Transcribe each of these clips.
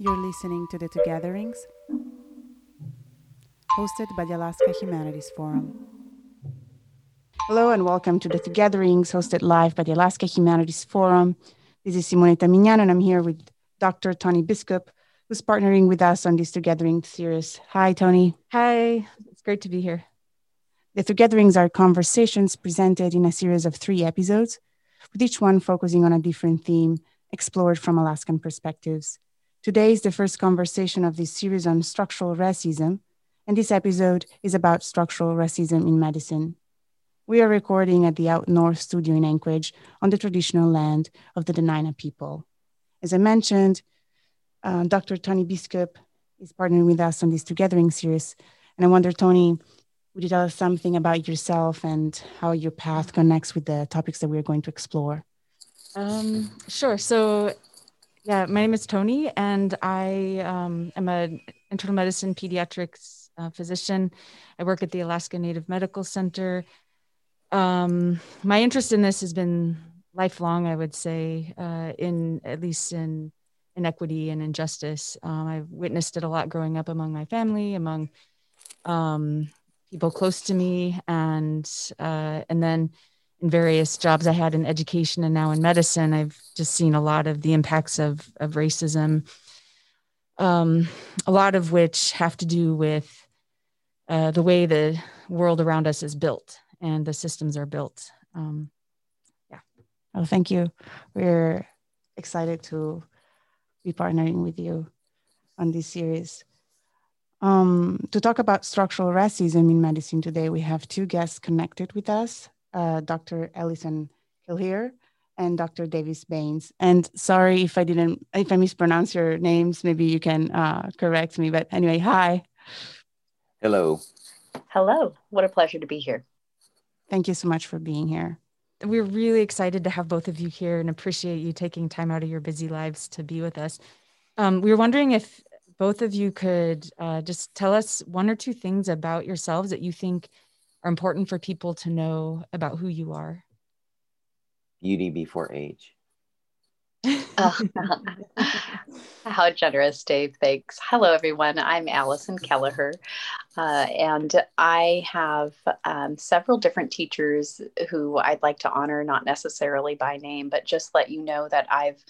You're listening to The Togetherings, hosted by the Alaska Humanities Forum. Hello and welcome to The Togetherings, hosted live by the Alaska Humanities Forum. This is Simonetta Mignano and I'm here with Dr. Toni Biskup, who's partnering with us on this Togetherings series. Hi, Toni. Hi, it's great to be here. The Togetherings are conversations presented in a series of 3 episodes, with each one focusing on a different theme explored from Alaskan perspectives. Today is the first conversation of this series on structural racism, and this episode is about structural racism in medicine. We are recording at the Out North studio in Anchorage on the traditional land of the Dena'ina people. As I mentioned, Dr. Toni Biskup is partnering with us on this Togetherings series, and I wonder, Toni, would you tell us something about yourself and how your path connects with the topics that we're going to explore? Sure. So, yeah, my name is Toni, and I am an internal medicine pediatrics physician. I work at the Alaska Native Medical Center. My interest in this has been lifelong, I would say, in inequity and injustice. I've witnessed it a lot growing up among my family, among people close to me, and then in various jobs I had in education and now in medicine, I've just seen a lot of the impacts of racism, a lot of which have to do with the way the world around us is built and the systems are built. Oh, thank you. We're excited to be partnering with you on this series. To talk about structural racism in medicine today, we have 2 guests connected with us, Dr. Allison Kelleher and Dr. Davis Baines. And sorry if I mispronounce your names, maybe you can correct me. But anyway, hi. Hello. Hello. What a pleasure to be here. Thank you so much for being here. We're really excited to have both of you here and appreciate you taking time out of your busy lives to be with us. We were wondering if both of you could just tell us 1 or 2 things about yourselves that you think are important for people to know about who you are. Beauty before age. How generous, Dave. Thanks. Hello, everyone. I'm Allison Kelleher, and I have several different teachers who I'd like to honor, not necessarily by name, but just let you know that I've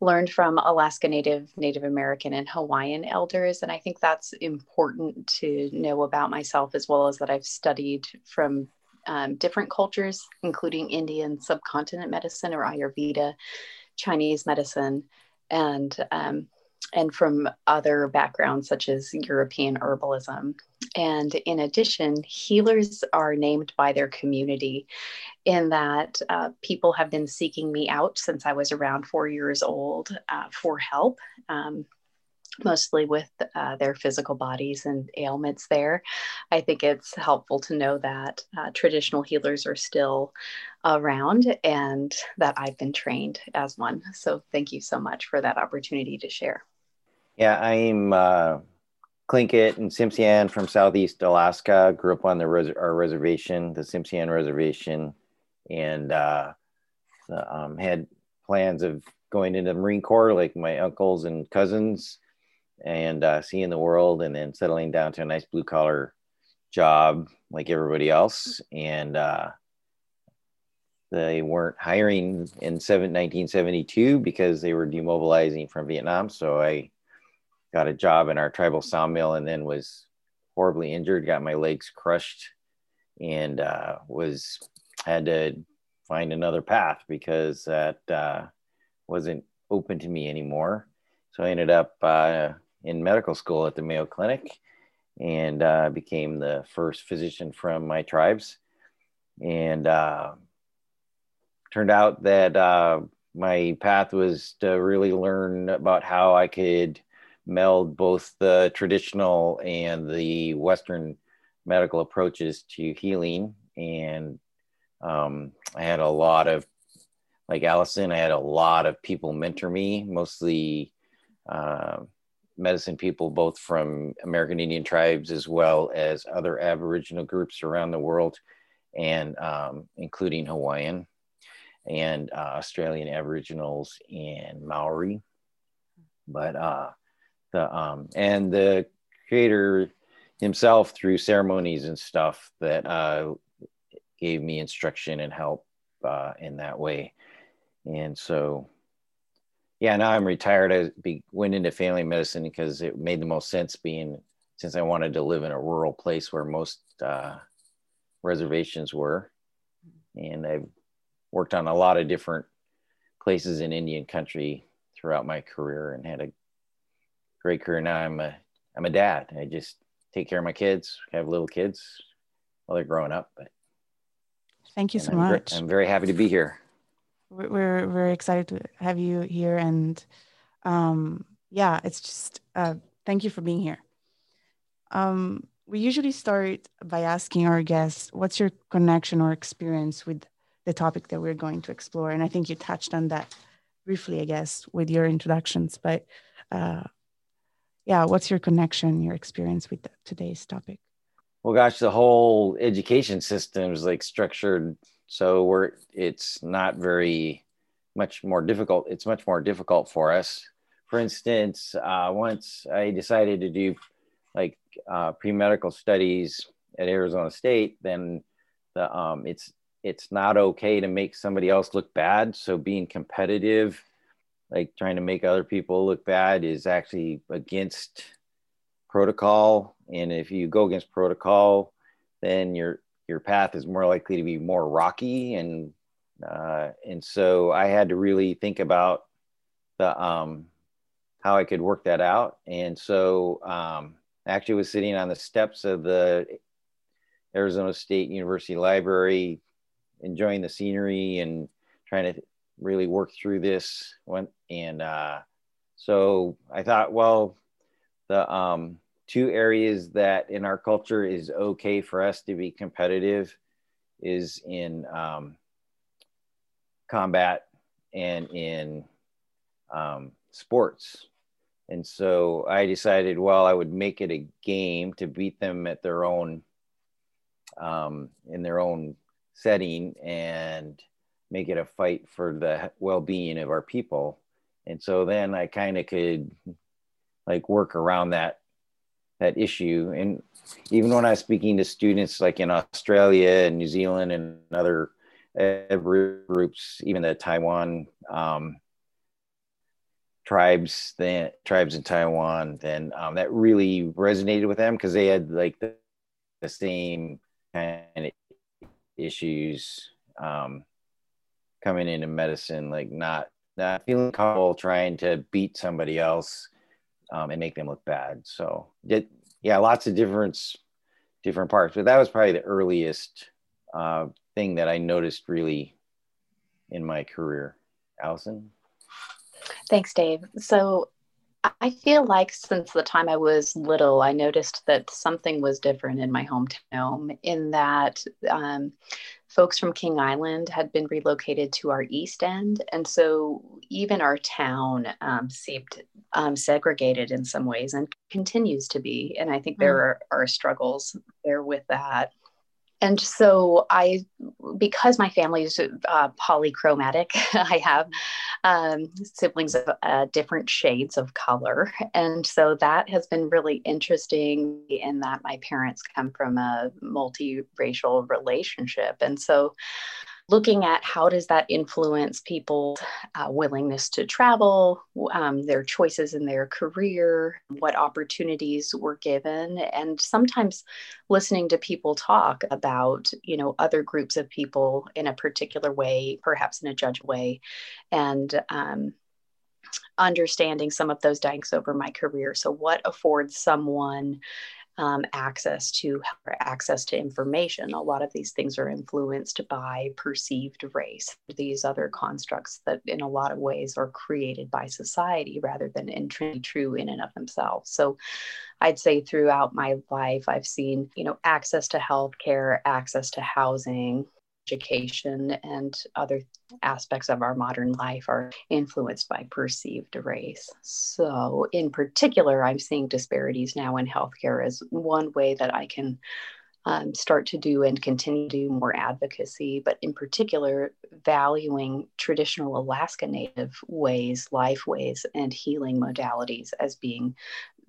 learned from Alaska Native, Native American, and Hawaiian elders. And I think that's important to know about myself, as well as that I've studied from different cultures, including Indian subcontinent medicine or Ayurveda, Chinese medicine, and from other backgrounds such as European herbalism. And in addition, healers are named by their community, in that people have been seeking me out since I was around 4 years old for help, mostly with their physical bodies and ailments there. I think it's helpful to know that traditional healers are still around and that I've been trained as one. So thank you so much for that opportunity to share. Yeah, I'm Tlingit and Tsimshian from Southeast Alaska. Grew up on our reservation, the Tsimshian reservation, and had plans of going into the Marine Corps like my uncles and cousins, and seeing the world, and then settling down to a nice blue collar job like everybody else. And they weren't hiring in 1972 because they were demobilizing from Vietnam. So I got a job in our tribal sawmill, and then was horribly injured, got my legs crushed, and had to find another path because that wasn't open to me anymore. So I ended up in medical school at the Mayo Clinic, and became the first physician from my tribes. And turned out that my path was to really learn about how I could meld both the traditional and the Western medical approaches to healing. And I had a lot of, like Allison, I had a lot of people mentor me, mostly medicine people, both from American Indian tribes as well as other Aboriginal groups around the world, and including Hawaiian and Australian Aboriginals and Maori. But and the creator himself through ceremonies and stuff that gave me instruction and help in that way. And so, yeah, now I'm retired. I went into family medicine because it made the most sense, since I wanted to live in a rural place where most reservations were. And I've worked on a lot of different places in Indian country throughout my career and had a great career. Now I'm a dad. I just take care of my kids, have little kids while they're growing up. But thank you so much. I'm very happy to be here. We're very excited to have you here. And yeah, it's just, thank you for being here. We usually start by asking our guests, what's your connection or experience with the topic that we're going to explore? And I think you touched on that briefly, I guess, with your introductions, but yeah, what's your connection, your experience with today's topic? Well, gosh, the whole education system is like structured so it's not very much more difficult. It's much more difficult for us. For instance, once I decided to do like pre-medical studies at Arizona State, then the it's not okay to make somebody else look bad. So being competitive, like trying to make other people look bad, is actually against protocol. And if you go against protocol, then your path is more likely to be more rocky. And so I had to really think about the how I could work that out. And so I actually was sitting on the steps of the Arizona State University Library, enjoying the scenery and trying to really work through this one. And so I thought, well, the two areas that in our culture is okay for us to be competitive is in combat and in sports. And so I decided, well, I would make it a game to beat them at their own, in their own setting, and make it a fight for the well-being of our people. And so then I kind of could like work around that issue. And even when I was speaking to students like in Australia and New Zealand and other groups, even the Taiwan tribes in Taiwan, then that really resonated with them because they had like the same kind of issues coming into medicine, like not feeling comfortable trying to beat somebody else and make them look bad. So yeah, lots of different parts, but that was probably the earliest thing that I noticed really in my career. Allison? Thanks, Dave. So I feel like since the time I was little, I noticed that something was different in my hometown, in that folks from King Island had been relocated to our East End. And so even our town seemed segregated in some ways and continues to be. And I think there are struggles there with that. And so because my family is polychromatic, I have siblings of different shades of color. And so that has been really interesting in that my parents come from a multiracial relationship. And so looking at how does that influence people's willingness to travel, their choices in their career, what opportunities were given, and sometimes listening to people talk about, you know, other groups of people in a particular way, perhaps in a judged way, and understanding some of those dynamics over my career. So what affords someone access to information. A lot of these things are influenced by perceived race, these other constructs that in a lot of ways are created by society rather than true in and of themselves. So I'd say throughout my life, I've seen, you know, access to healthcare, access to housing, education, and other aspects of our modern life are influenced by perceived race. So in particular, I'm seeing disparities now in healthcare as one way that I can start to do and continue to do more advocacy, but in particular, valuing traditional Alaska Native ways, life ways, and healing modalities as being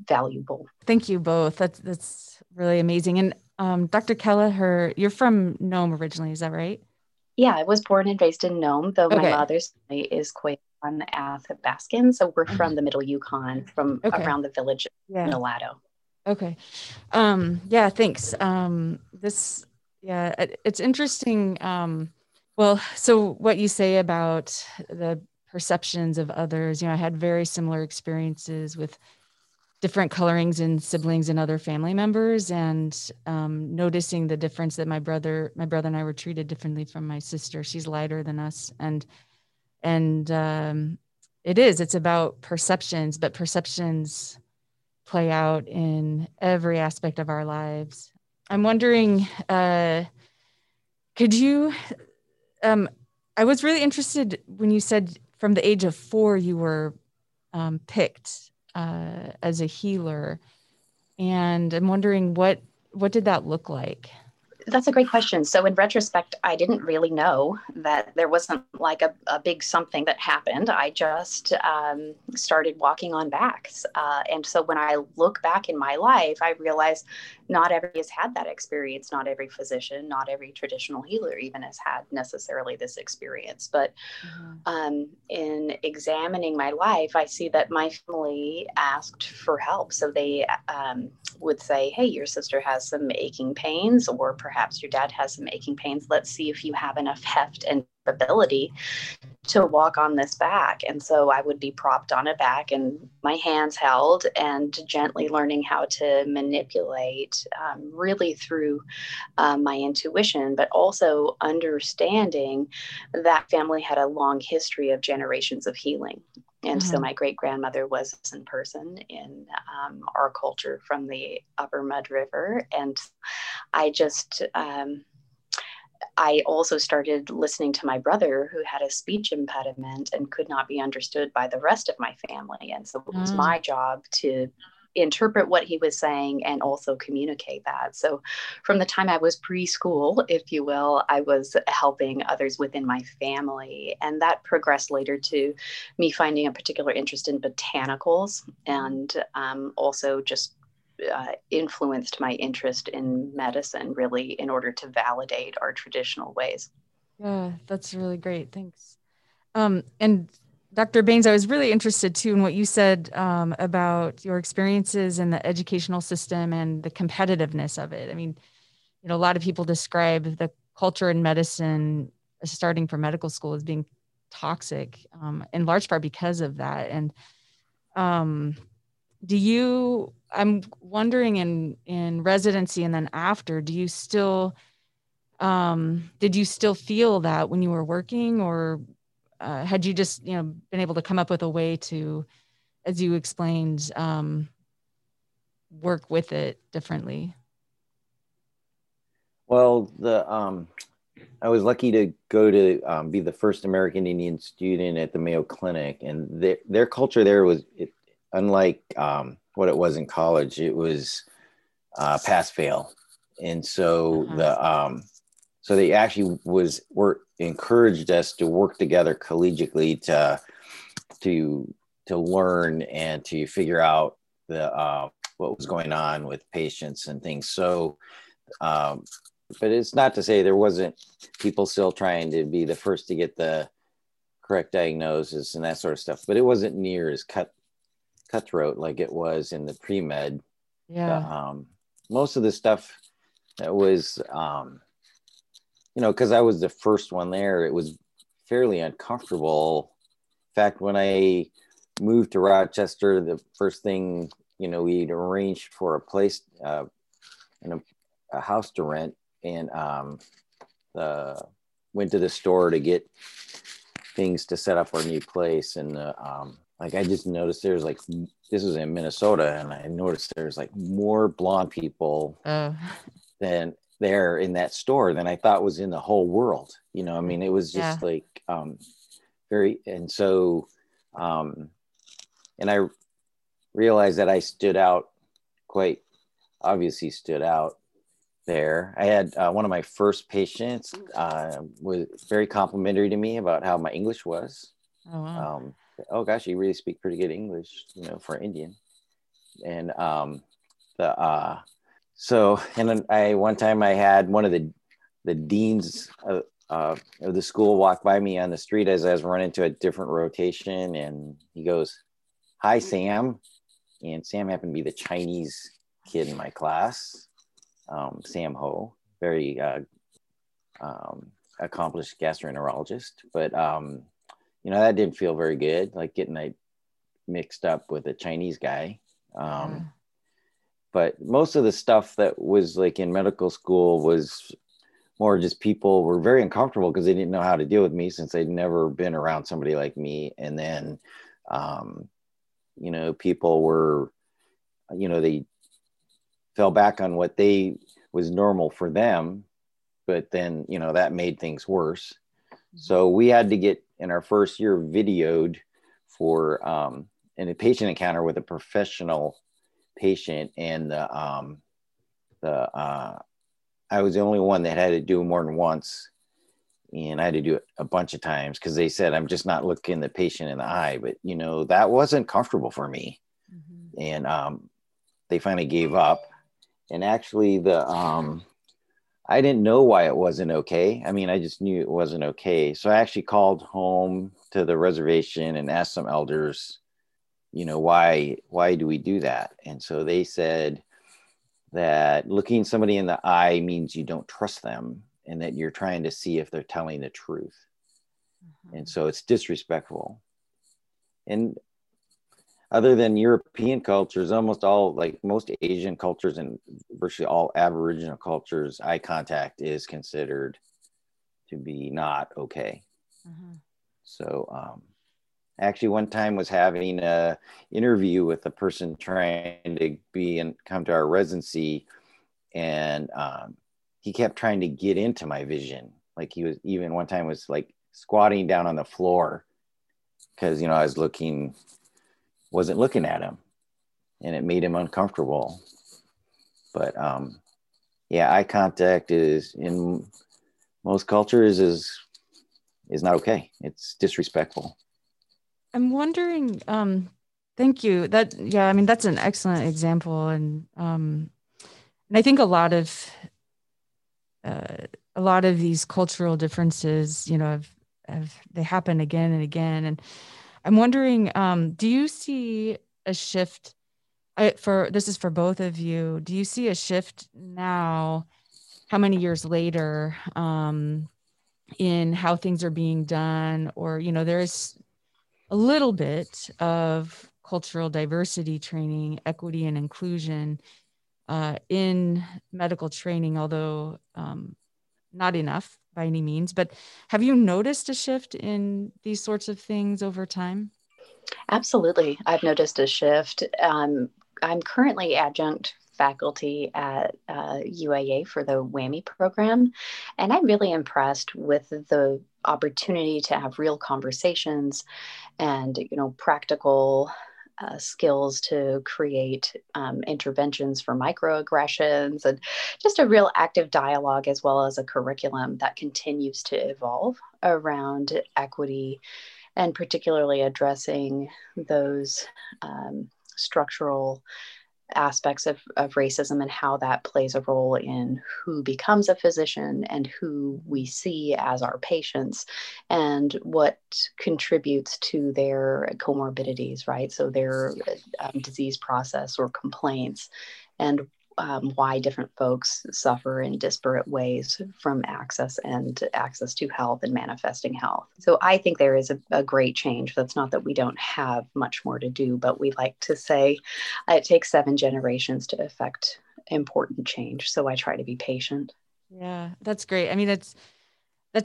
valuable. Thank you both. That's really amazing. And Dr. Kelleher, you're from Nome originally, is that right? Yeah, I was born and raised in Nome, though my mother's family is Koyukon Athabascan, so we're from the middle Yukon, from around the village of Nulato. Okay. Yeah, thanks. It's interesting. So what you say about the perceptions of others, I had very similar experiences with different colorings in siblings and other family members, and noticing the difference that my brother and I were treated differently from my sister. She's lighter than us. And it's about perceptions, but perceptions play out in every aspect of our lives. I'm wondering, could you, I was really interested when you said from the age of 4, you were picked as a healer. And I'm wondering what did that look like? That's a great question. So in retrospect, I didn't really know that there wasn't like a big something that happened. I just started walking on backs. And so when I look back in my life, I realize not everybody has had that experience. Not every physician, not every traditional healer even has had necessarily this experience. But in examining my life, I see that my family asked for help. So they would say, hey, your sister has some aching pains, or perhaps your dad has some aching pains. Let's see if you have enough heft and ability to walk on this back. And so I would be propped on a back and my hands held and gently learning how to manipulate really through my intuition, but also understanding that family had a long history of generations of healing. And so my great-grandmother was in person in our culture from the Upper Mud River. And I also started listening to my brother, who had a speech impediment and could not be understood by the rest of my family. And so it was my job to interpret what he was saying and also communicate that. So from the time I was preschool, if you will, I was helping others within my family. And that progressed later to me finding a particular interest in botanicals and also just influenced my interest in medicine, really, in order to validate our traditional ways. Yeah, that's really great. Thanks. And Dr. Baines, I was really interested too in what you said about your experiences in the educational system and the competitiveness of it. I mean, a lot of people describe the culture in medicine, starting from medical school, as being toxic, in large part because of that. And I'm wondering in residency and then after, did you still feel that when you were working, or had you just, been able to come up with a way to, as you explained, work with it differently? Well, I was lucky to go to be the first American Indian student at the Mayo Clinic, and their culture there was unlike what it was in college. It was pass-fail, and so so they actually encouraged us to work together collegiately to learn and to figure out what was going on with patients and things. So, but it's not to say there wasn't people still trying to be the first to get the correct diagnosis and that sort of stuff. But it wasn't near as cutthroat like it was in the pre-med. Yeah. Most of the stuff that was, because I was the first one there, it was fairly uncomfortable. In fact, when I moved to Rochester, the first thing, we'd arranged for a place, and a house to rent, and went to the store to get things to set up our new place. And I just noticed there's this was in Minnesota, and I noticed there's more blonde people than there in that store than I thought was in the whole world. It was just very, and so, and I realized that I stood out, quite obviously stood out there. I had one of my first patients was very complimentary to me about how my English was. Oh, wow. Oh gosh, you really speak pretty good English, you know, for Indian. And one time I had one of the deans of the school walk by me on the street as I was running to a different rotation, and he goes, "Hi, Sam." And Sam happened to be the Chinese kid in my class, Sam Ho, very accomplished gastroenterologist. But you know, that didn't feel very good, like getting mixed up with a Chinese guy. But most of the stuff that was like in medical school was more just people were very uncomfortable because they didn't know how to deal with me since they'd never been around somebody like me. And then, you know, people were, you know, they fell back on what they was normal for them, but then, you know, that made things worse. So we had to get in our first year videoed for in a patient encounter with a professional patient, and I was the only one that had to do more than once, and I had to do it a bunch of times because they said I'm just not looking the patient in the eye. But you know, that wasn't comfortable for me. Mm-hmm. And they finally gave up. And actually the I didn't know why it wasn't okay. I mean, I just knew it wasn't okay. So I actually called home to the reservation and asked some elders, you know, why do we do that? And so they said that looking somebody in the eye means you don't trust them and that you're trying to see if they're telling the truth. Mm-hmm. And so it's disrespectful. And other than European cultures, almost all, like most Asian cultures and virtually all Aboriginal cultures, eye contact is considered to be not okay. Mm-hmm. So actually one time was having a interview with a person trying to come to our residency, and he kept trying to get into my vision. Like he was, even one time was like squatting down on the floor because, you know, I was wasn't looking at him, and it made him uncomfortable. But yeah, eye contact is in most cultures is not okay. It's disrespectful. I'm wondering, thank you. Yeah, I mean, that's an excellent example. And I think a lot of these cultural differences, you know, they happen again and again. And I'm wondering, do you see a shift this is for both of you. Do you see a shift now, how many years later, in how things are being done? Or, you know, there's a little bit of cultural diversity training, equity and inclusion in medical training, although not enough by any means. But have you noticed a shift in these sorts of things over time? Absolutely. I've noticed a shift. I'm currently adjunct faculty at UAA for the WWAMI program, and I'm really impressed with the opportunity to have real conversations and, you know, practical skills to create interventions for microaggressions, and just a real active dialogue, as well as a curriculum that continues to evolve around equity and particularly addressing those structural aspects of racism and how that plays a role in who becomes a physician and who we see as our patients and what contributes to their comorbidities, right? So their disease process or complaints, and why different folks suffer in disparate ways from access to health and manifesting health. So I think there is a great change. That's not that we don't have much more to do, but we like to say it takes 7 generations to affect important change. So I try to be patient. Yeah, that's great. I mean, that's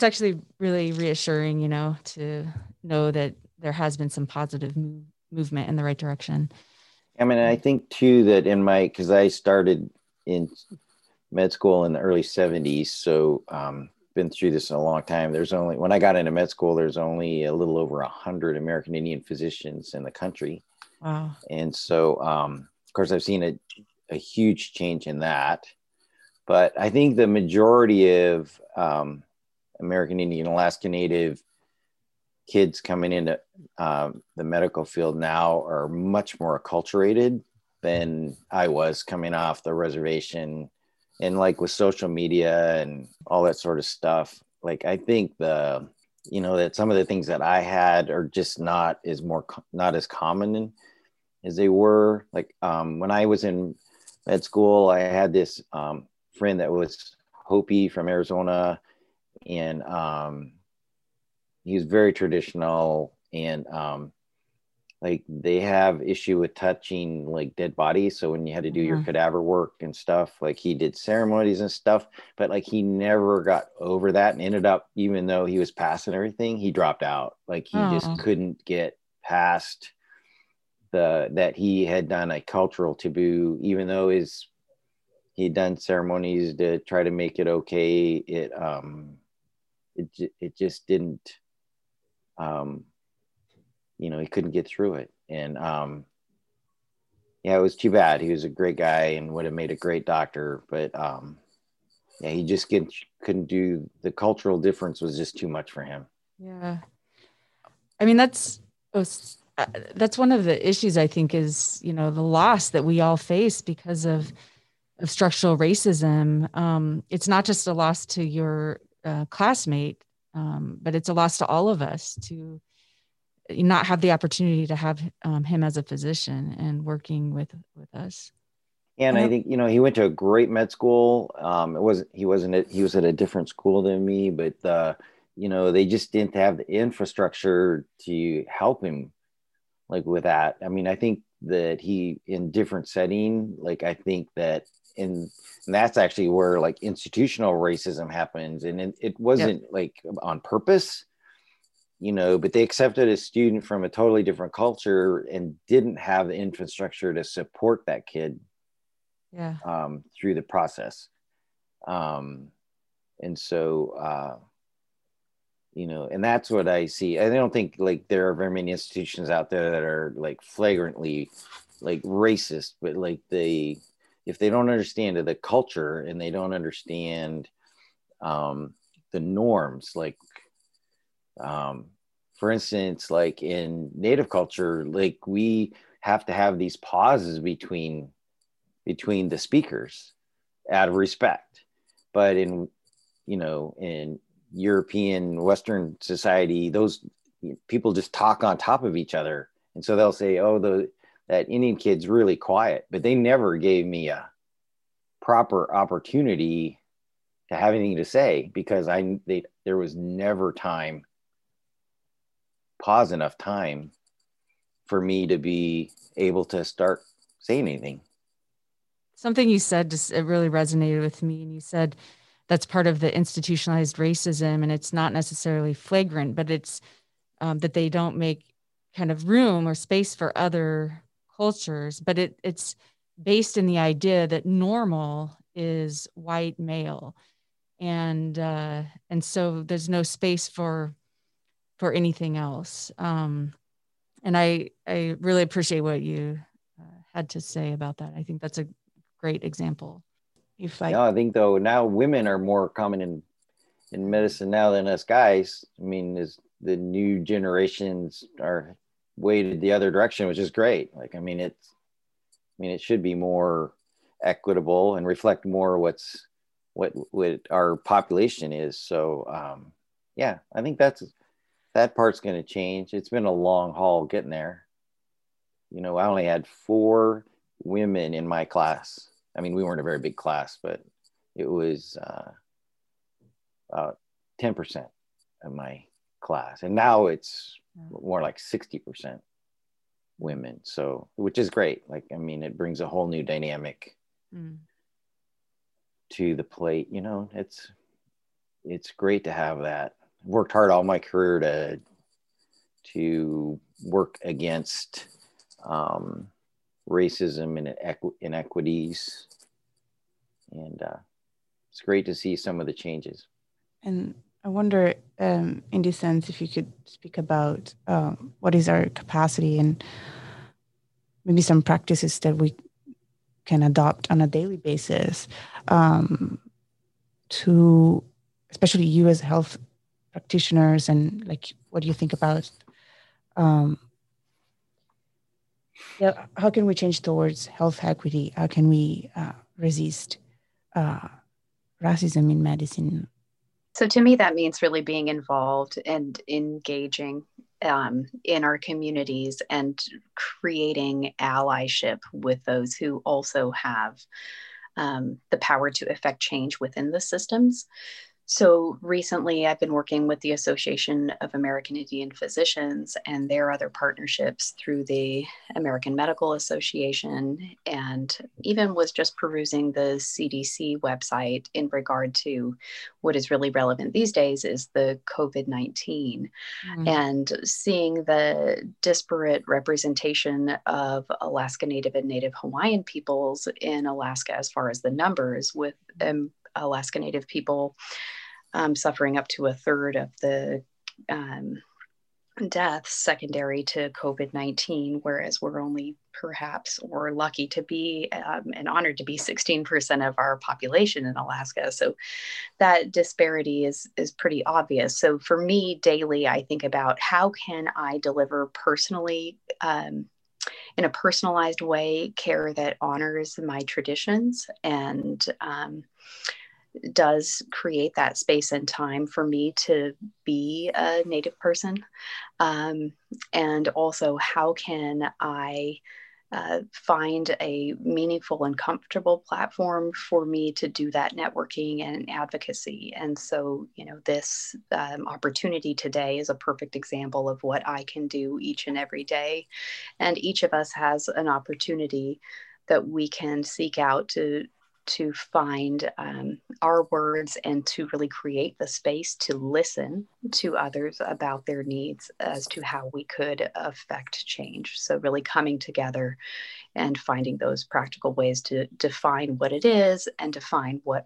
actually really reassuring, you know, to know that there has been some positive movement in the right direction. I mean, I think too that because I started in med school in the early 70s, so been through this in a long time. When I got into med school, there's only a little over 100 American Indian physicians in the country. Wow. And so, of course, I've seen a huge change in that. But I think the majority of American Indian, Alaska Native kids coming into the medical field now are much more acculturated than I was coming off the reservation. And like with social media and all that sort of stuff, like I think the, you know, that some of the things that I had are just not as common as they were. Like when I was in med school, I had this friend that was Hopi from Arizona, and he was very traditional, and like they have issue with touching like dead bodies. So when you had to do your cadaver work and stuff, like he did ceremonies and stuff, but like he never got over that and ended up, even though he was passing everything, he dropped out. Like he just couldn't get past that he had done a cultural taboo, even though he'd done ceremonies to try to make it okay. It just didn't, you know, he couldn't get through it. And yeah, it was too bad. He was a great guy and would have made a great doctor, but yeah, he just couldn't do, the cultural difference was just too much for him. Yeah. I mean, that's one of the issues I think is, you know, the loss that we all face because of structural racism. It's not just a loss to your classmate, but it's a loss to all of us to not have the opportunity to have him as a physician and working with us. And I think, you know, he went to a great med school. He was at a different school than me, but you know, they just didn't have the infrastructure to help him like with that. I mean, I think that he, in different setting, like I think that, and that's actually where like institutional racism happens. And it wasn't like on purpose, you know, but they accepted a student from a totally different culture and didn't have the infrastructure to support that kid through the process. And so, you know, and that's what I see. I don't think like there are very many institutions out there that are like flagrantly like racist, but like if they don't understand the culture and they don't understand the norms, like, for instance, like in Native culture, like we have to have these pauses between the speakers out of respect. But in, you know, in European Western society, those people just talk on top of each other. And so they'll say, oh, that Indian kid's really quiet, but they never gave me a proper opportunity to have anything to say because there was never time, pause enough time for me to be able to start saying anything. Something you said, just, it really resonated with me. And you said that's part of the institutionalized racism, and it's not necessarily flagrant, but it's that they don't make kind of room or space for other cultures, but it's based in the idea that normal is white male. And so there's no space for anything else. And I really appreciate what you had to say about that. I think that's a great example. I think though now women are more common in medicine now than us guys. I mean, is the new generations are weighted the other direction, which is great. Like, I mean, it should be more equitable and reflect more what our population is. So yeah, I think that part's going to change. It's been a long haul getting there. You know, I only had 4 women in my class. I mean, we weren't a very big class, but it was 10% of my class. And now it's more like 60% women. So, which is great. Like, I mean, it brings a whole new dynamic to the plate. You know, it's great to have that. Worked hard all my career to work against racism and inequities, and it's great to see some of the changes. And I wonder, in this sense, if you could speak about what is our capacity and maybe some practices that we can adopt on a daily basis to, especially you as health practitioners, and like, what do you think about, yeah, how can we change towards health equity? How can we resist racism in medicine? So to me, that means really being involved and engaging in our communities and creating allyship with those who also have the power to affect change within the systems. So recently, I've been working with the Association of American Indian Physicians and their other partnerships through the American Medical Association, and even was just perusing the CDC website in regard to what is really relevant these days is the COVID-19, mm-hmm. and seeing the disparate representation of Alaska Native and Native Hawaiian peoples in Alaska as far as the numbers, with Alaska Native people suffering up to 1/3 of the deaths secondary to COVID-19, whereas we're only perhaps, we're lucky to be and honored to be 16% of our population in Alaska. So that disparity is pretty obvious. So for me daily, I think about how can I deliver personally in a personalized way, care that honors my traditions and does create that space and time for me to be a Native person. And also, how can I find a meaningful and comfortable platform for me to do that networking and advocacy? And so, you know, this opportunity today is a perfect example of what I can do each and every day. And each of us has an opportunity that we can seek out to find our words and to really create the space to listen to others about their needs as to how we could affect change. So really coming together and finding those practical ways to define what it is and define what,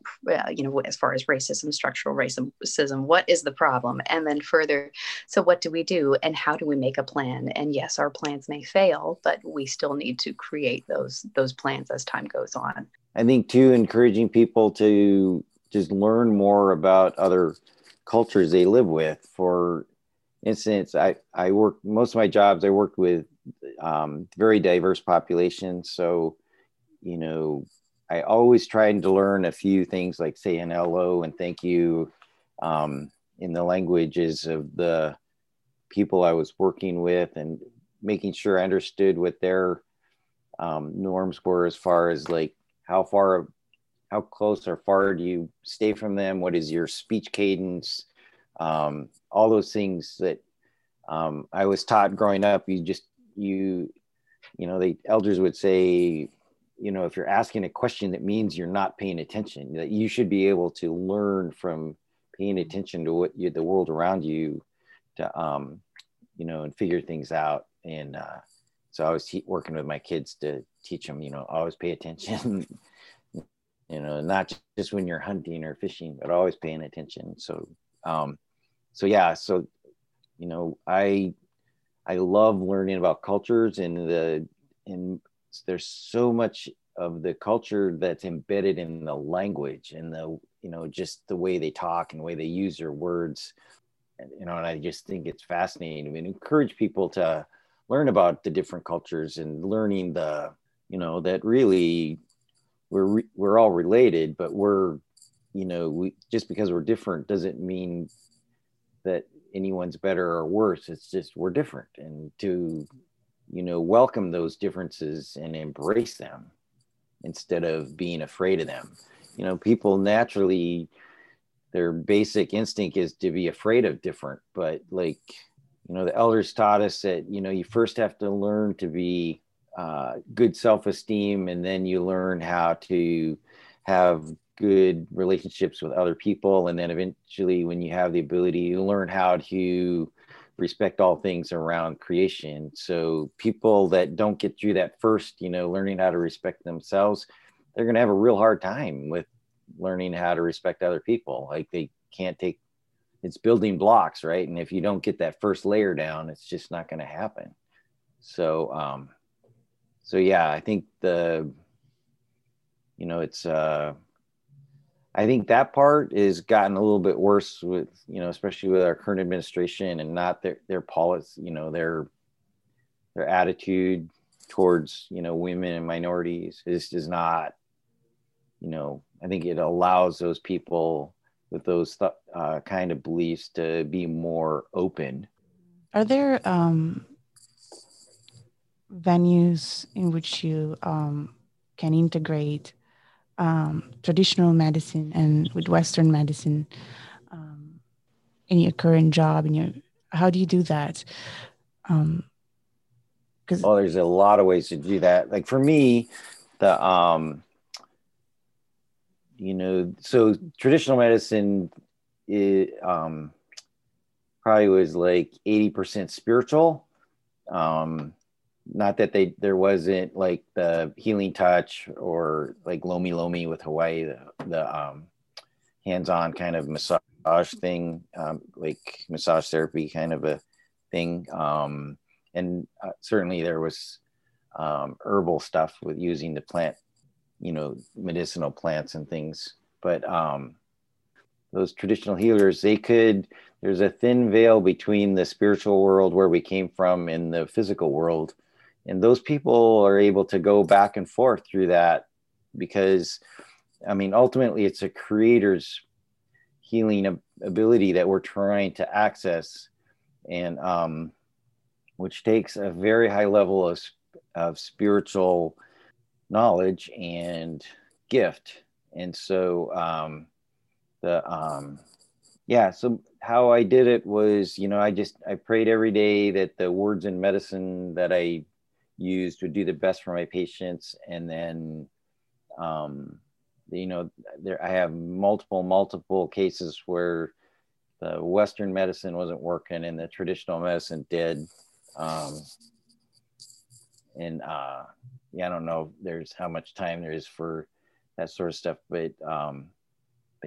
you know, as far as racism, structural racism, what is the problem? And then further, so what do we do and how do we make a plan? And yes, our plans may fail, but we still need to create those plans as time goes on. I think too, encouraging people to just learn more about other cultures they live with. For instance, I work, most of my jobs, I worked with very diverse populations. So, you know, I always tried to learn a few things like saying hello and thank you in the languages of the people I was working with, and making sure I understood what their norms were as far as like, how close or far do you stay from them? What is your speech cadence? All those things that I was taught growing up. You know, the elders would say, you know, if you're asking a question, that means you're not paying attention, that you should be able to learn from paying attention to what the world around you to, you know, and figure things out. And so I was working with my kids to teach them, you know, always pay attention, you know, not just when you're hunting or fishing, but always paying attention. So, yeah, so, you know, I love learning about cultures, and there's so much of the culture that's embedded in the language and the, you know, just the way they talk and the way they use their words, you know, and I just think it's fascinating. I mean, encourage people to learn about the different cultures and learning the, you know, that really we're all related, but we're, you know, we just because we're different doesn't mean that anyone's better or worse. It's just we're different, and to, you know, welcome those differences and embrace them instead of being afraid of them. You know, people naturally, their basic instinct is to be afraid of different, but like, you know, the elders taught us that, you know, you first have to learn to be good self-esteem, and then you learn how to have good relationships with other people. And then eventually, when you have the ability, you learn how to respect all things around creation. So people that don't get through that first, you know, learning how to respect themselves, they're going to have a real hard time with learning how to respect other people. Like they can't take, it's building blocks, right? And if you don't get that first layer down, it's just not going to happen. So yeah, I think you know, it's, I think that part is gotten a little bit worse with, you know, especially with our current administration and not their policy, you know, their attitude towards, you know, women and minorities is not, you know, I think it allows those people with those kind of beliefs to be more open. Are there venues in which you can integrate traditional medicine and with Western medicine in your current job? And how do you do that? Well, there's a lot of ways to do that. Like for me, the you know, so traditional medicine, it probably was like 80% spiritual. Not that there wasn't like the healing touch or like Lomi Lomi with Hawaii, the hands-on kind of massage thing, like massage therapy kind of a thing. And certainly there was herbal stuff with using the plant, you know, medicinal plants and things. But those traditional healers, there's a thin veil between the spiritual world where we came from and the physical world. And those people are able to go back and forth through that because, I mean, ultimately it's a creator's healing ability that we're trying to access, and which takes a very high level of spiritual knowledge and gift. And so so how I did it was, you know, I prayed every day that the words in medicine that I used would do the best for my patients. And then, you know, I have multiple cases where the Western medicine wasn't working and the traditional medicine did. I don't know if there's how much time there is for that sort of stuff, but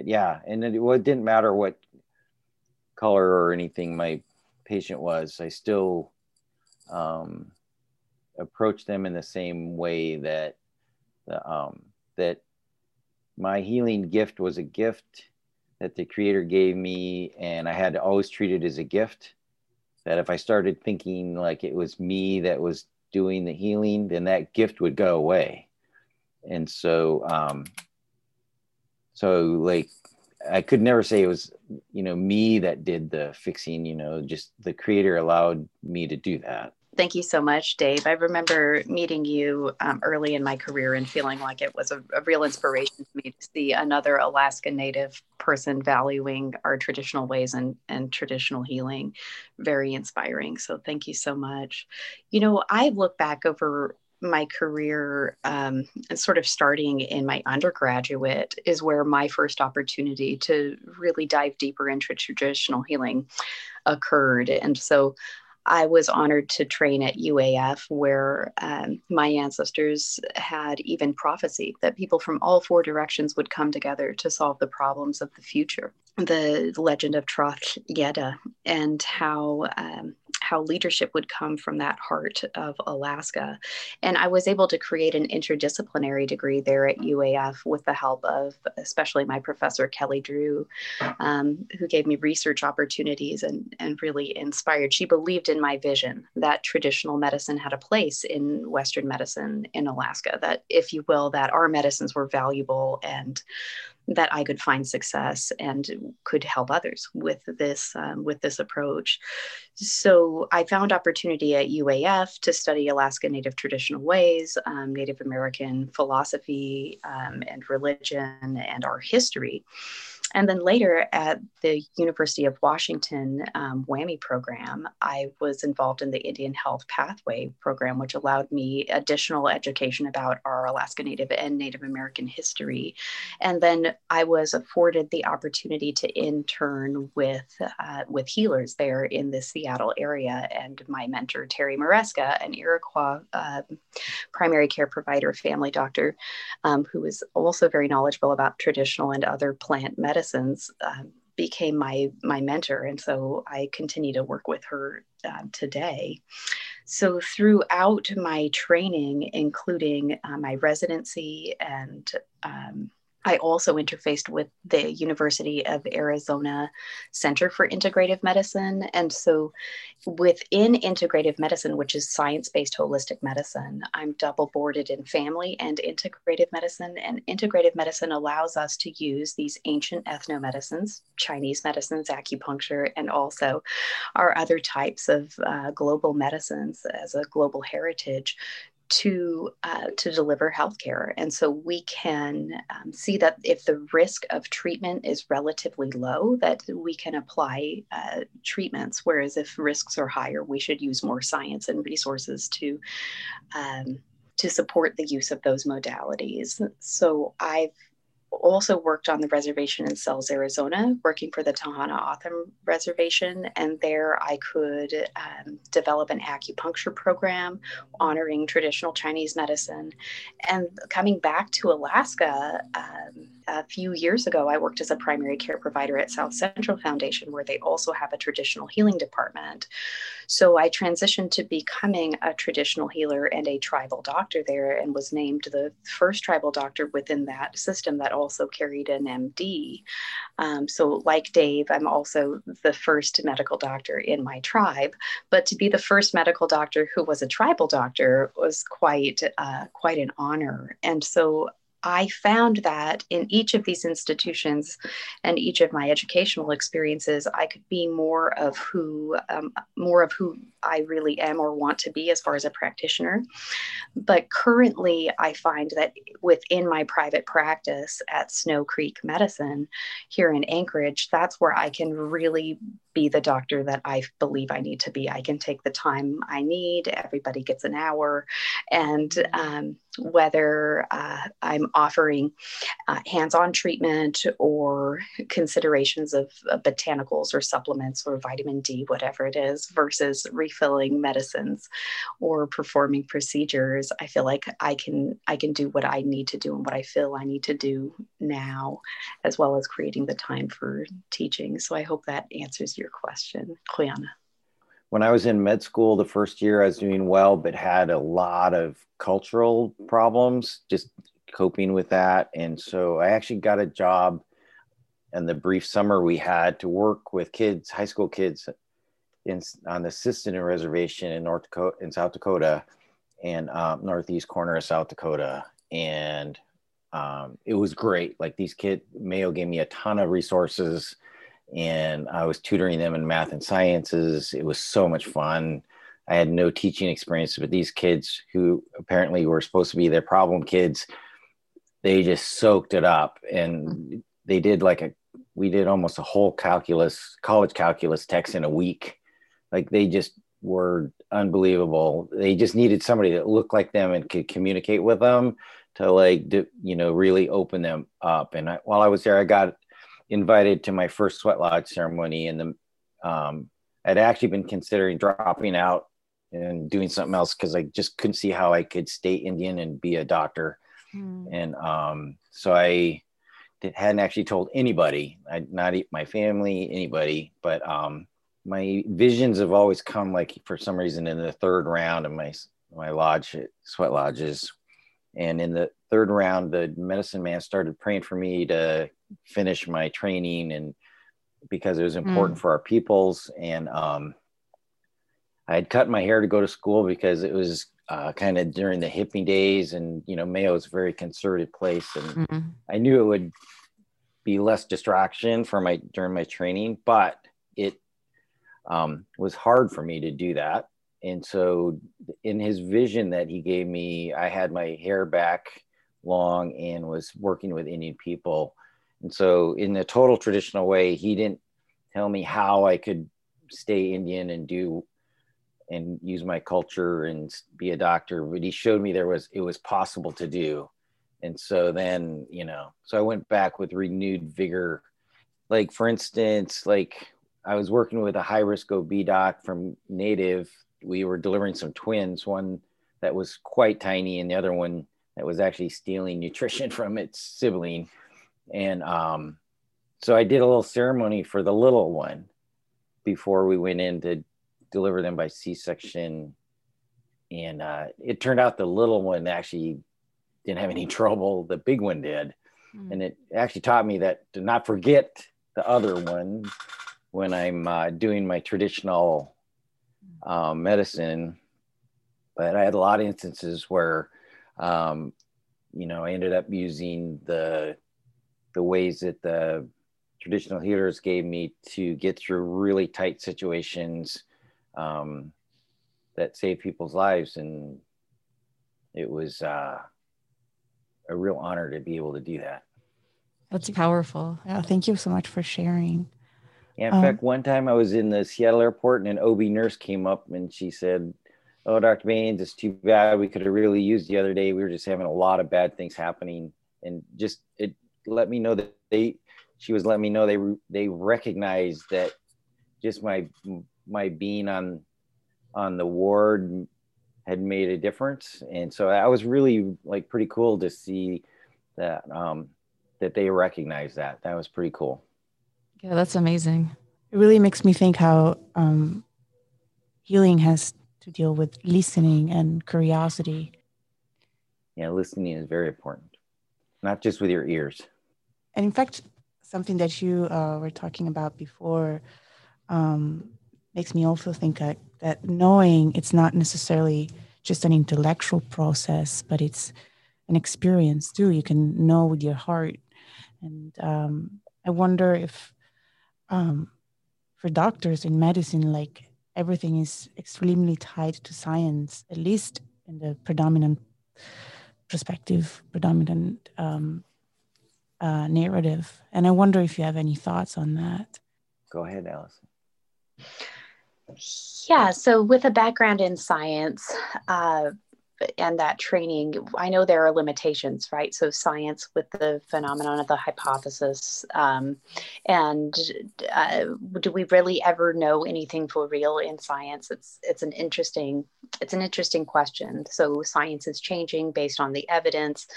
yeah. And it didn't matter what color or anything my patient was, I still approached them in the same way that that my healing gift was a gift that the creator gave me, and I had to always treat it as a gift. That if I started thinking like it was me that was doing the healing, then that gift would go away. And so, like, I could never say it was, you know, me that did the fixing, you know, just the creator allowed me to do that. Thank you so much, Dave. I remember meeting you early in my career and feeling like it was a real inspiration to me to see another Alaska Native person valuing our traditional ways and traditional healing. Very inspiring. So thank you so much. You know, I look back over my career and sort of starting in my undergraduate is where my first opportunity to really dive deeper into traditional healing occurred. And so I was honored to train at UAF, where my ancestors had even prophesied that people from all four directions would come together to solve the problems of the future. The legend of Troth Yeda, and how leadership would come from that heart of Alaska. And I was able to create an interdisciplinary degree there at UAF with the help of especially my professor, Kelly Drew, who gave me research opportunities and really inspired. She believed in my vision that traditional medicine had a place in Western medicine in Alaska, that, if you will, that our medicines were valuable and that I could find success and could help others with this approach. So I found opportunity at UAF to study Alaska Native traditional ways, Native American philosophy and religion and our history. And then later at the University of Washington WWAMI program, I was involved in the Indian Health Pathway program, which allowed me additional education about our Alaska Native and Native American history. And then I was afforded the opportunity to intern with healers there in the Seattle area. And my mentor, Terry Maresca, an Iroquois primary care provider, family doctor, who was also very knowledgeable about traditional and other plant medicine, became my mentor. And so I continue to work with her today. So throughout my training, including my residency, and I also interfaced with the University of Arizona Center for Integrative Medicine. And so within integrative medicine, which is science-based holistic medicine, I'm double boarded in family and integrative medicine. And integrative medicine allows us to use these ancient ethnomedicines, Chinese medicines, acupuncture, and also our other types of global medicines as a global heritage to deliver healthcare. And so we can see that if the risk of treatment is relatively low, that we can apply treatments, whereas if risks are higher, we should use more science and resources to support the use of those modalities. So I've also worked on the reservation in Sells, Arizona, working for the Tanhana Otham Reservation. And there I could develop an acupuncture program honoring traditional Chinese medicine. And coming back to Alaska, a few years ago, I worked as a primary care provider at South Central Foundation, where they also have a traditional healing department. So I transitioned to becoming a traditional healer and a tribal doctor there, and was named the first tribal doctor within that system that also carried an MD. So like Dave, I'm also the first medical doctor in my tribe, but to be the first medical doctor who was a tribal doctor was quite an honor. And so I found that in each of these institutions and each of my educational experiences, I could be more of who I really am or want to be as far as a practitioner. But currently, I find that within my private practice at Snow Creek Medicine here in Anchorage, that's where I can really be the doctor that I believe I need to be. I can take the time I need. Everybody gets an hour, and whether I'm offering hands-on treatment or considerations of botanicals or supplements or vitamin D, whatever it is, versus refilling medicines or performing procedures, I feel like I can do what I need to do and what I feel I need to do now, as well as creating the time for teaching. So I hope that answers your question, Juliana. When I was in med school, the first year I was doing well, but had a lot of cultural problems, just coping with that. And so I actually got a job in the brief summer we had to work with kids, high school kids on the Tsimshian reservation in North Dakota, in South Dakota, and northeast corner of South Dakota. And it was great. Like these kids, Mayo gave me a ton of resources, and I was tutoring them in math and sciences. It was so much fun. I had no teaching experience, but these kids who apparently were supposed to be their problem kids, they just soaked it up. And they did we did almost a whole college calculus text in a week. Like they just were unbelievable. They just needed somebody that looked like them and could communicate with them to really open them up. And while I was there, I got invited to my first sweat lodge ceremony, and I'd actually been considering dropping out and doing something else because I just couldn't see how I could stay Indian and be a doctor. And so I hadn't actually told anybody, not my family, anybody, but my visions have always come, like, for some reason, in the third round of my lodge, sweat lodges. And in the third round, the medicine man started praying for me to finish my training, and because it was important for our peoples. And I had cut my hair to go to school because it was kind of during the hippie days, and Mayo is a very conservative place, and I knew it would be less distraction during my training, but it was hard for me to do that. And so in his vision that he gave me, I had my hair back long and was working with Indian people. And so in the total traditional way, he didn't tell me how I could stay Indian and use my culture and be a doctor, but he showed me it was possible to do. And so then, so I went back with renewed vigor. Like, for instance, I was working with a high-risk OB doc from Native. We were delivering some twins, one that was quite tiny and the other one that was actually stealing nutrition from its sibling. And so I did a little ceremony for the little one before we went in to deliver them by C-section And it turned out the little one actually didn't have any trouble. The big one did. Mm. And it actually taught me that to not forget the other one when I'm doing my traditional medicine. But I had a lot of instances where, you know, I ended up using the ways that the traditional healers gave me to get through really tight situations that saved people's lives. And it was a real honor to be able to do that. That's powerful. Yeah, thank you so much for sharing. Yeah, in fact, one time I was in the Seattle airport and an OB nurse came up and she said, "Oh, Dr. Baines, it's too bad. We could have really used the other day. We were just having a lot of bad things happening." And just, it let me know that she was letting me know they recognized that just my being on the ward had made a difference. And so I was really like pretty cool to see that, that they recognized that. That was pretty cool. Yeah, that's amazing. It really makes me think how healing has to deal with listening and curiosity. Yeah, listening is very important, not just with your ears. And in fact, something that you were talking about before makes me also think that knowing, it's not necessarily just an intellectual process, but it's an experience too. You can know with your heart. And I wonder if for doctors in medicine, like, everything is extremely tied to science, at least in the predominant perspective, predominant narrative. And I wonder if you have any thoughts on that. Go ahead, Allison. Yeah, so with a background in science and that training, I know there are limitations, right? So science with the phenomenon of the hypothesis, and do we really ever know anything for real in science? It's an interesting question. So science is changing based on the evidence,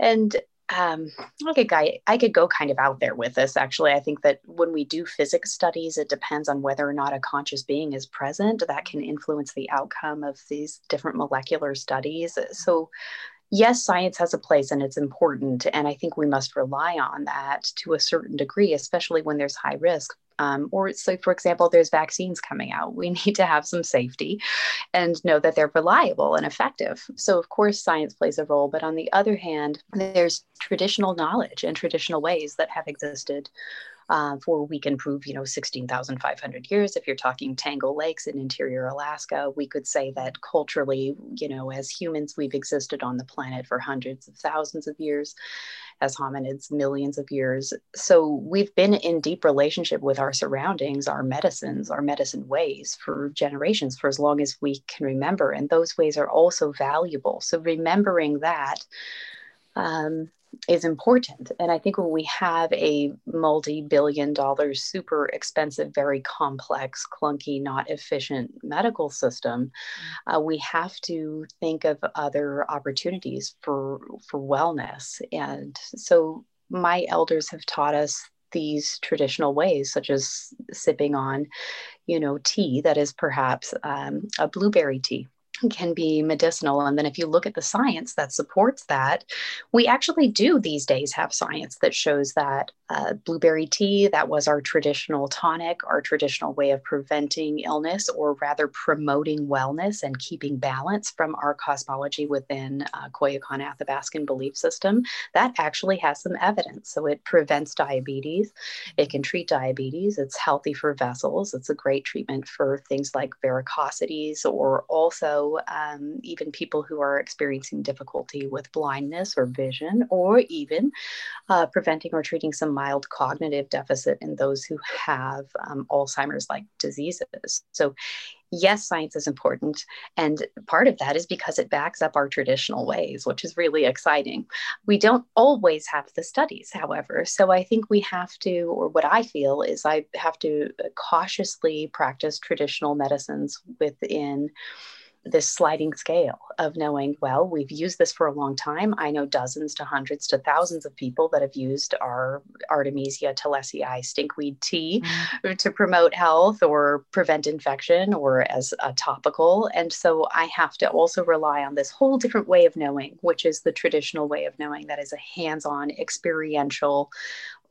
and I think I could go kind of out there with this. Actually, I think that when we do physics studies, it depends on whether or not a conscious being is present. That can influence the outcome of these different molecular studies. So yes, science has a place and it's important. And I think we must rely on that to a certain degree, especially when there's high risk. Or so, for example, there's vaccines coming out. We need to have some safety and know that they're reliable and effective. So, of course, science plays a role. But on the other hand, there's traditional knowledge and traditional ways that have existed for, we can prove, 16,500 years. If you're talking Tangle Lakes in interior Alaska, we could say that culturally, as humans, we've existed on the planet for hundreds of thousands of years, as hominids, millions of years. So we've been in deep relationship with our surroundings, our medicines, our medicine ways for generations, for as long as we can remember. And those ways are also valuable. So remembering that, is important. And I think when we have a multi-billion-dollar, super expensive, very complex, clunky, not efficient medical system, we have to think of other opportunities for wellness. And so my elders have taught us these traditional ways, such as sipping on, tea that is perhaps a blueberry tea, can be medicinal. And then if you look at the science that supports that, we actually do these days have science that shows that blueberry tea, that was our traditional tonic, our traditional way of preventing illness, or rather promoting wellness and keeping balance from our cosmology within Koyukon Athabascan belief system, that actually has some evidence. So it prevents diabetes, it can treat diabetes, it's healthy for vessels, it's a great treatment for things like varicosities, or also even people who are experiencing difficulty with blindness or vision, or even preventing or treating some mild cognitive deficit in those who have Alzheimer's-like diseases. So yes, science is important. And part of that is because it backs up our traditional ways, which is really exciting. We don't always have the studies, however. So I think we have to, or what I feel is I have to cautiously practice traditional medicines within this sliding scale of knowing, well, we've used this for a long time. I know dozens to hundreds to thousands of people that have used our Artemisia thalessii stinkweed tea to promote health or prevent infection or as a topical. And so I have to also rely on this whole different way of knowing, which is the traditional way of knowing that is a hands-on, experiential,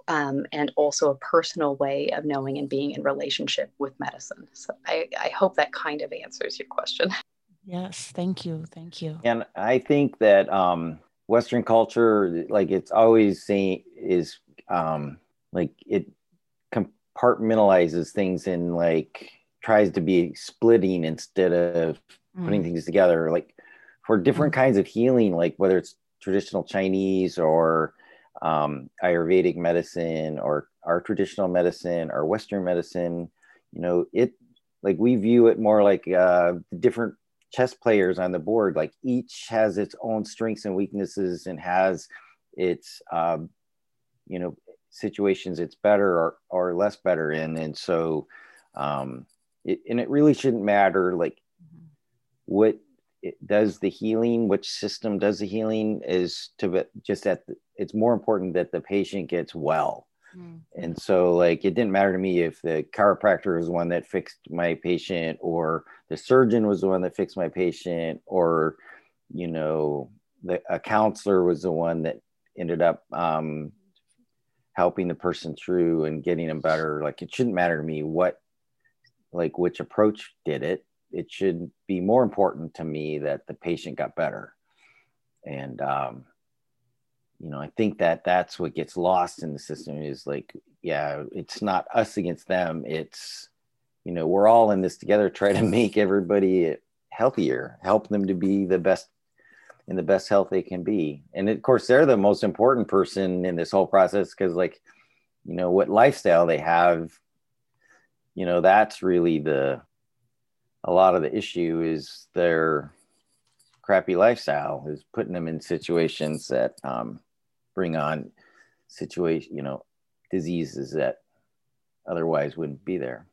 and also a personal way of knowing and being in relationship with medicine. So I hope that kind of answers your question. Yes, thank you. Thank you. And I think that Western culture, like it's always seen is like it compartmentalizes things and like tries to be splitting instead of putting things together. Like for different kinds of healing, like whether it's traditional Chinese or Ayurvedic medicine or our traditional medicine or Western medicine, you know, it like we view it more like different chess players on the board, like each has its own strengths and weaknesses and has its, you know, situations it's better or less better in. And so, it really shouldn't matter, like what it does the healing, which system does the healing is to just that it's more important that the patient gets well. And so like, it didn't matter to me if the chiropractor was the one that fixed my patient or the surgeon was the one that fixed my patient or, you know, a counselor was the one that ended up helping the person through and getting them better. Like it shouldn't matter to me which approach did it. It should be more important to me that the patient got better. And, you know, I think that that's what gets lost in the system is like, yeah, it's not us against them. It's, you know, we're all in this together, try to make everybody healthier, help them to be the best in the best health they can be. And of course, they're the most important person in this whole process because like, you know, what lifestyle they have, you know, that's really a lot of the issue is their crappy lifestyle is putting them in situations that bring on diseases that otherwise wouldn't be there.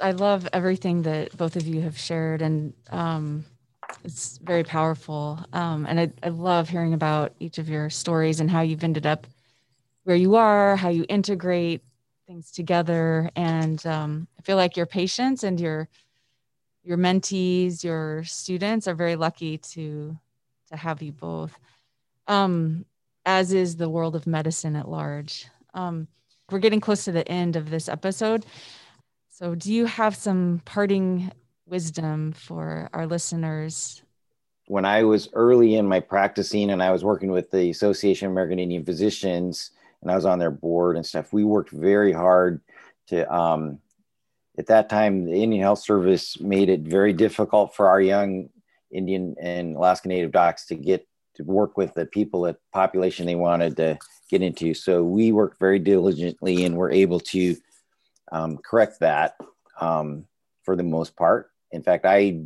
I love everything that both of you have shared and it's very powerful. And I love hearing about each of your stories and how you've ended up where you are, how you integrate things together. And I feel like your patients and your mentees, your students are very lucky to have you both, as is the world of medicine at large. We're getting close to the end of this episode. So do you have some parting wisdom for our listeners? When I was early in my practicing and I was working with the Association of American Indian Physicians and I was on their board and stuff, we worked very hard to, at that time, the Indian Health Service made it very difficult for our young Indian and Alaska Native docs to get to work with the people, the population they wanted to get into. So we worked very diligently and were able to correct that for the most part. In fact, I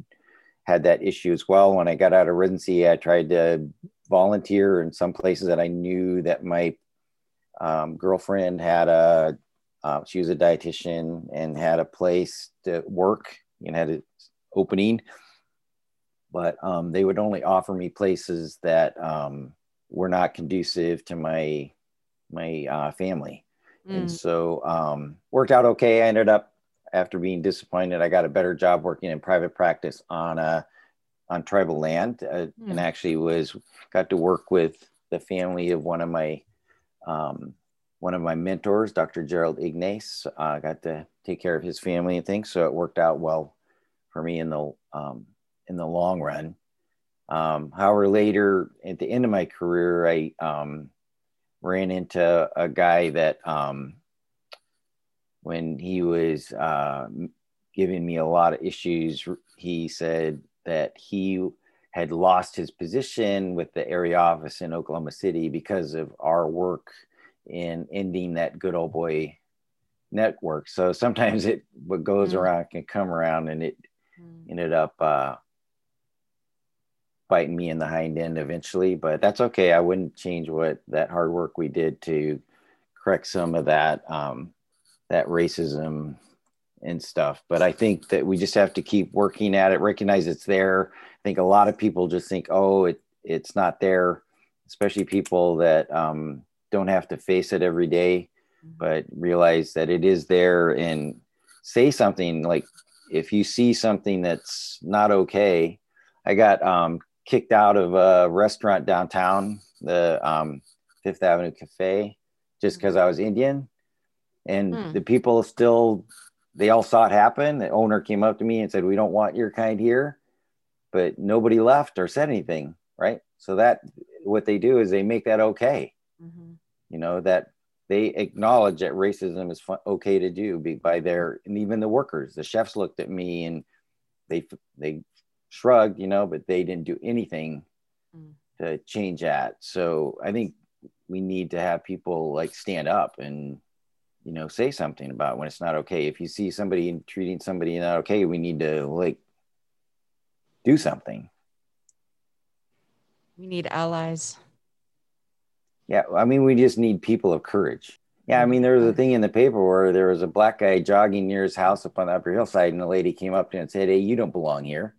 had that issue as well. When I got out of residency, I tried to volunteer in some places that I knew that my girlfriend had a she was a dietitian and had a place to work and had an opening, but they would only offer me places that were not conducive to my family. And so worked out okay. I ended up, after being disappointed, I got a better job working in private practice on tribal land and actually got to work with the family of one of my mentors, Dr. Gerald Ignace, got to take care of his family and things. So it worked out well for me in the long run. However, later at the end of my career, I ran into a guy that when he was giving me a lot of issues, he said that he had lost his position with the area office in Oklahoma City because of our work in ending that good old boy network. So sometimes it what goes around can come around, and it ended up biting me in the hind end eventually, but that's okay. I wouldn't change that hard work we did to correct some of that racism and stuff. But I think that we just have to keep working at it, recognize it's there. I think a lot of people just think, oh, it's not there, especially people that don't have to face it every day, but realize that it is there and say something. Like if you see something that's not okay, I got kicked out of a restaurant downtown, the Fifth Avenue Cafe, just because I was Indian. And the people still, they all saw it happen. The owner came up to me and said, "We don't want your kind here," but nobody left or said anything, right? So that what they do is they make that okay. You know, that they acknowledge that racism is okay to do by their, and even the workers, the chefs looked at me and they shrugged, you know, but they didn't do anything to change that. So I think we need to have people like stand up and, you know, say something about when it's not okay. If you see somebody treating somebody not okay, we need to like do something. We need allies. Yeah, I mean, we just need people of courage. Yeah, I mean, there was a thing in the paper where there was a black guy jogging near his house up on the upper hillside, and a lady came up to him and said, "Hey, you don't belong here."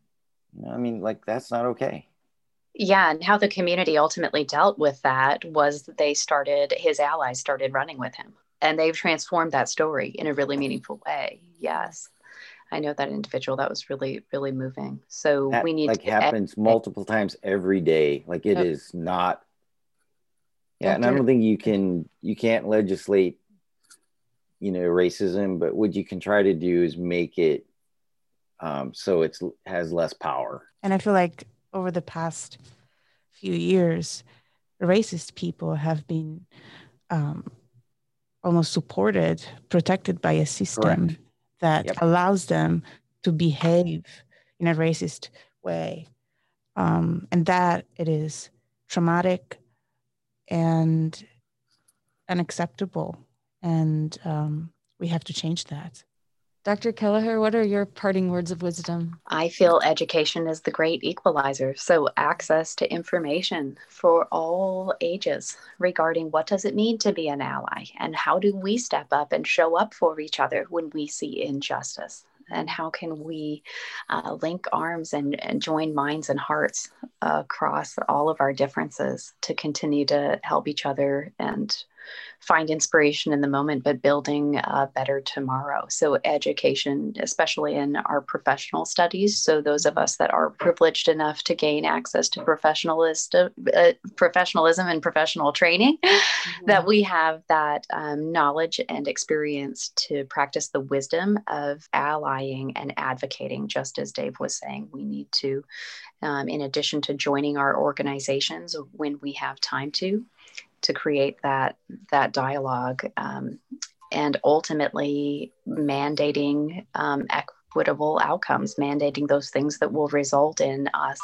You know, I mean, like, that's not okay. Yeah, and how the community ultimately dealt with that was they started, his allies started running with him, and they've transformed that story in a really meaningful way. Yes, I know that individual. That was really, really moving. So that, we need like, to- happens multiple times every day. Like, it is not. Yeah, and I don't think you can't legislate, you know, racism, but what you can try to do is make it so it has less power. And I feel like over the past few years, racist people have been almost supported, protected by a system that allows them to behave in a racist way. And that it is traumatic and unacceptable, and we have to change that. Dr. Kelleher, what are your parting words of wisdom? I feel education is the great equalizer. So access to information for all ages regarding what does it mean to be an ally, and how do we step up and show up for each other when we see injustice, and how can we link arms and join minds and hearts across all of our differences to continue to help each other and find inspiration in the moment, but building a better tomorrow. So education, especially in our professional studies. So those of us that are privileged enough to gain access to professionalism and professional training, that we have that knowledge and experience to practice the wisdom of allying and advocating, just as Dave was saying. We need to, in addition to joining our organizations when we have time to create that dialogue, and ultimately mandating equitable outcomes, mandating those things that will result in us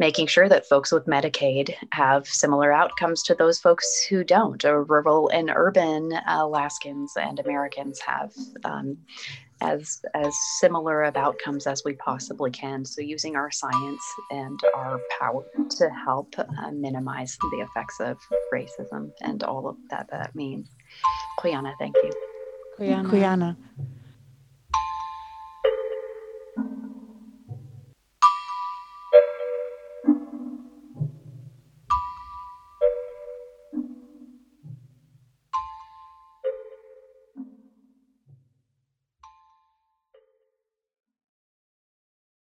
making sure that folks with Medicaid have similar outcomes to those folks who don't, or rural and urban Alaskans and Americans have as similar of outcomes as we possibly can. So using our science and our power to help minimize the effects of racism and all of that means. Koyana, thank you. Koyana.